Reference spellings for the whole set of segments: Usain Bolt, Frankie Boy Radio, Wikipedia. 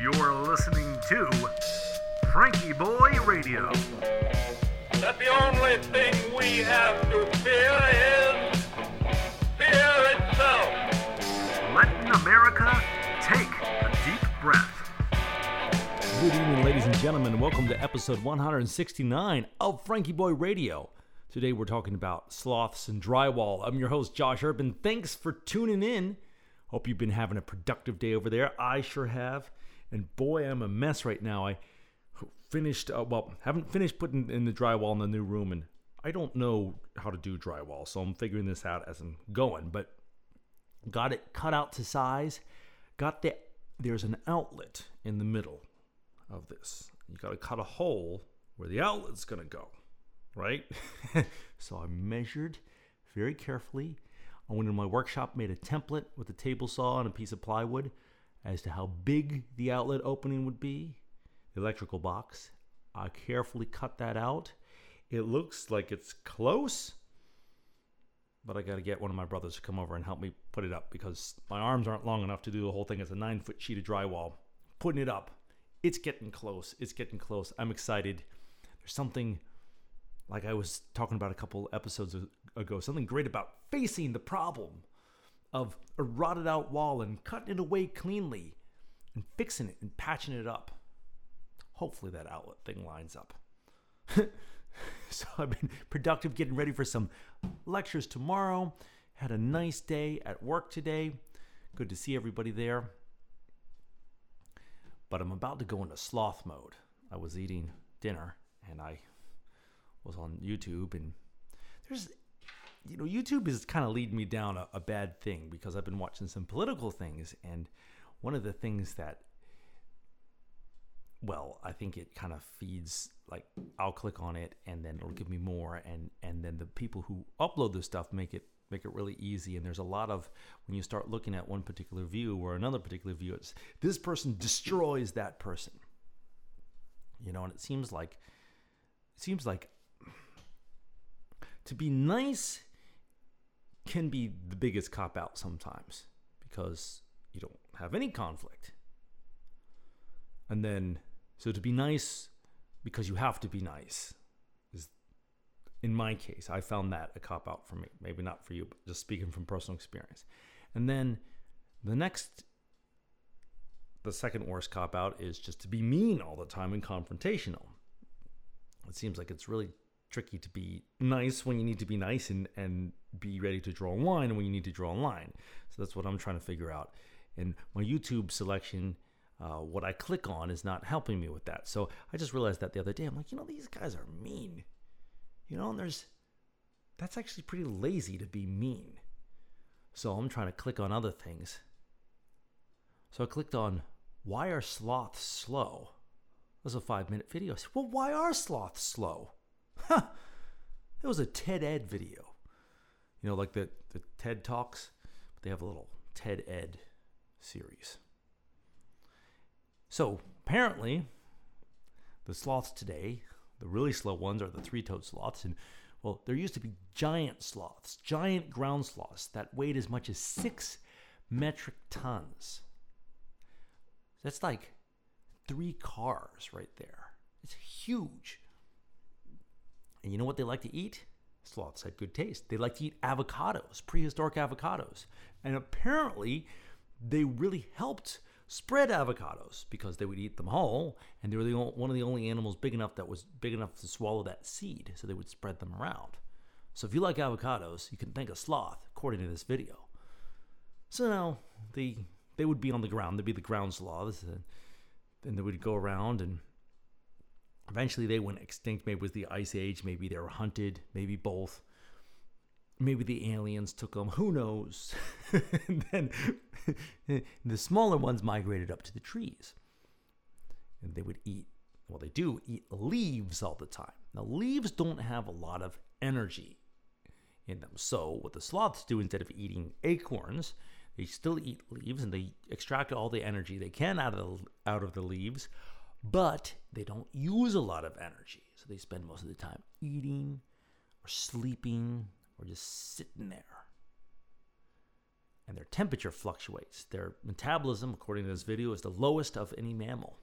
You're listening to Frankie Boy Radio. That the only thing we have to fear is fear itself. Letting America take a deep breath. Good evening, ladies and gentlemen. Welcome to episode 169 of Frankie Boy Radio. Today we're talking about sloths and drywall. I'm your host, Josh Urban. Thanks for tuning in. Hope you've been having a productive day over there. I sure have. And boy, I'm a mess right now. I haven't finished putting in the drywall in the new room. And I don't know how to do drywall, so I'm figuring this out as I'm going. But got it cut out to size. There's an outlet in the middle of this. You got to cut a hole where the outlet's going to go. Right? So I measured very carefully. I went into my workshop, made a template with a table saw and a piece of plywood as to how big the outlet opening would be, the electrical box. I carefully cut that out. It looks like it's close, but I got to get one of my brothers to come over and help me put it up because my arms aren't long enough to do the whole thing. It's a 9-foot sheet of drywall. Putting it up. It's getting close. I'm excited. There's something... like I was talking about a couple episodes ago, something great about facing the problem of a rotted out wall and cutting it away cleanly and fixing it and patching it up. Hopefully that outlet thing lines up. So I've been productive getting ready for some lectures tomorrow. Had a nice day at work today. Good to see everybody there. But I'm about to go into sloth mode. I was eating dinner and I was on YouTube, and YouTube is kind of leading me down a bad thing because I've been watching some political things, and one of the things that, I think it kind of feeds, like I'll click on it and then it'll give me more, and then the people who upload this stuff make it really easy, and there's a lot of, when you start looking at one particular view or another particular view, it's this person destroys that person, and it seems like to be nice can be the biggest cop-out sometimes because you don't have any conflict. And then, so to be nice because you have to be nice is, in my case, I found that a cop-out for me. Maybe not for you, but just speaking from personal experience. And then the second worst cop-out is just to be mean all the time and confrontational. It seems like it's really tricky to be nice when you need to be nice and be ready to draw a line when you need to draw a line. So that's what I'm trying to figure out. And my YouTube selection, what I click on is not helping me with that. So I just realized that the other day. I'm like, these guys are mean. And that's actually pretty lazy to be mean. So I'm trying to click on other things. So I clicked on, why are sloths slow? It was a 5-minute video. I said, why are sloths slow? Huh. It was a TED Ed video. Like the TED Talks. But they have a little TED Ed series. So, apparently, the sloths today, the really slow ones, are the three-toed sloths. And, there used to be giant sloths, giant ground sloths that weighed as much as 6 metric tons. That's like 3 cars right there. It's huge. And you know what they like to eat? Sloths had good taste. They like to eat avocados, prehistoric avocados. And apparently, they really helped spread avocados because they would eat them whole, and they were one of the only animals big enough to swallow that seed, so they would spread them around. So if you like avocados, you can thank a sloth, according to this video. So now, they would be on the ground. They'd be the ground sloths, and then they would go around and eventually they went extinct. Maybe it was the Ice Age. Maybe they were hunted. Maybe both. Maybe the aliens took them. Who knows? And then the smaller ones migrated up to the trees. And they would eat. They do eat leaves all the time. Now, leaves don't have a lot of energy in them. So what the sloths do, instead of eating acorns, they still eat leaves, and they extract all the energy they can out of the leaves. But they don't use a lot of energy. So they spend most of the time eating or sleeping or just sitting there. and their temperature fluctuates. Their metabolism, according to this video, is the lowest of any mammal.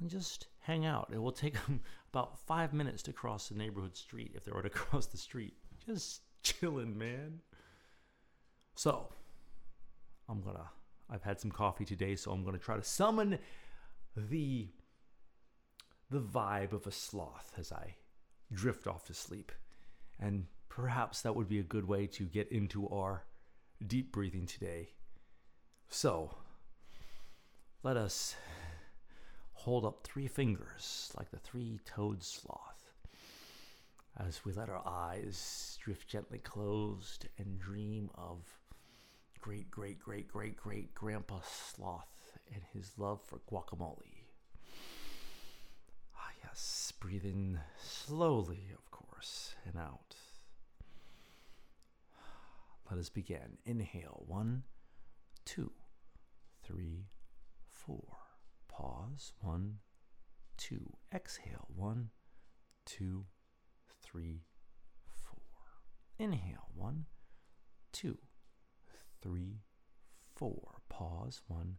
And just hang out. It will take them about 5 minutes to cross the neighborhood street if they were to cross the street. Just chilling, man. So, I've had some coffee today, so I'm gonna try to summon the vibe of a sloth as I drift off to sleep. And perhaps that would be a good way to get into our deep breathing today. So, let us hold up three fingers like the three-toed sloth as we let our eyes drift gently closed and dream of great-great-great-great-great-grandpa Sloth and his love for guacamole. Ah, yes, breathe in slowly, of course, and out. Let us begin. Inhale. 1, 2, 3, 4. Pause. 1, 2. Exhale. 1, 2, 3, 4. Inhale. 1, 2, 3, 4. Pause. 1,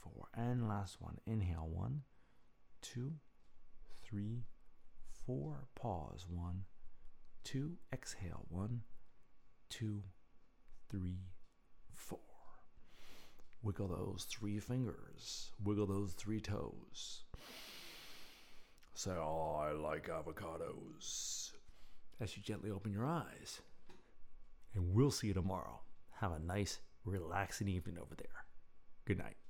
4. And last one. Inhale. 1, 2, 3, 4. Pause. 1, 2. Exhale. 1, 2, 3, 4. Wiggle those three fingers. Wiggle those three toes. Say, oh, I like avocados. As you gently open your eyes. And we'll see you tomorrow. Have a nice, relaxing evening over there. Good night.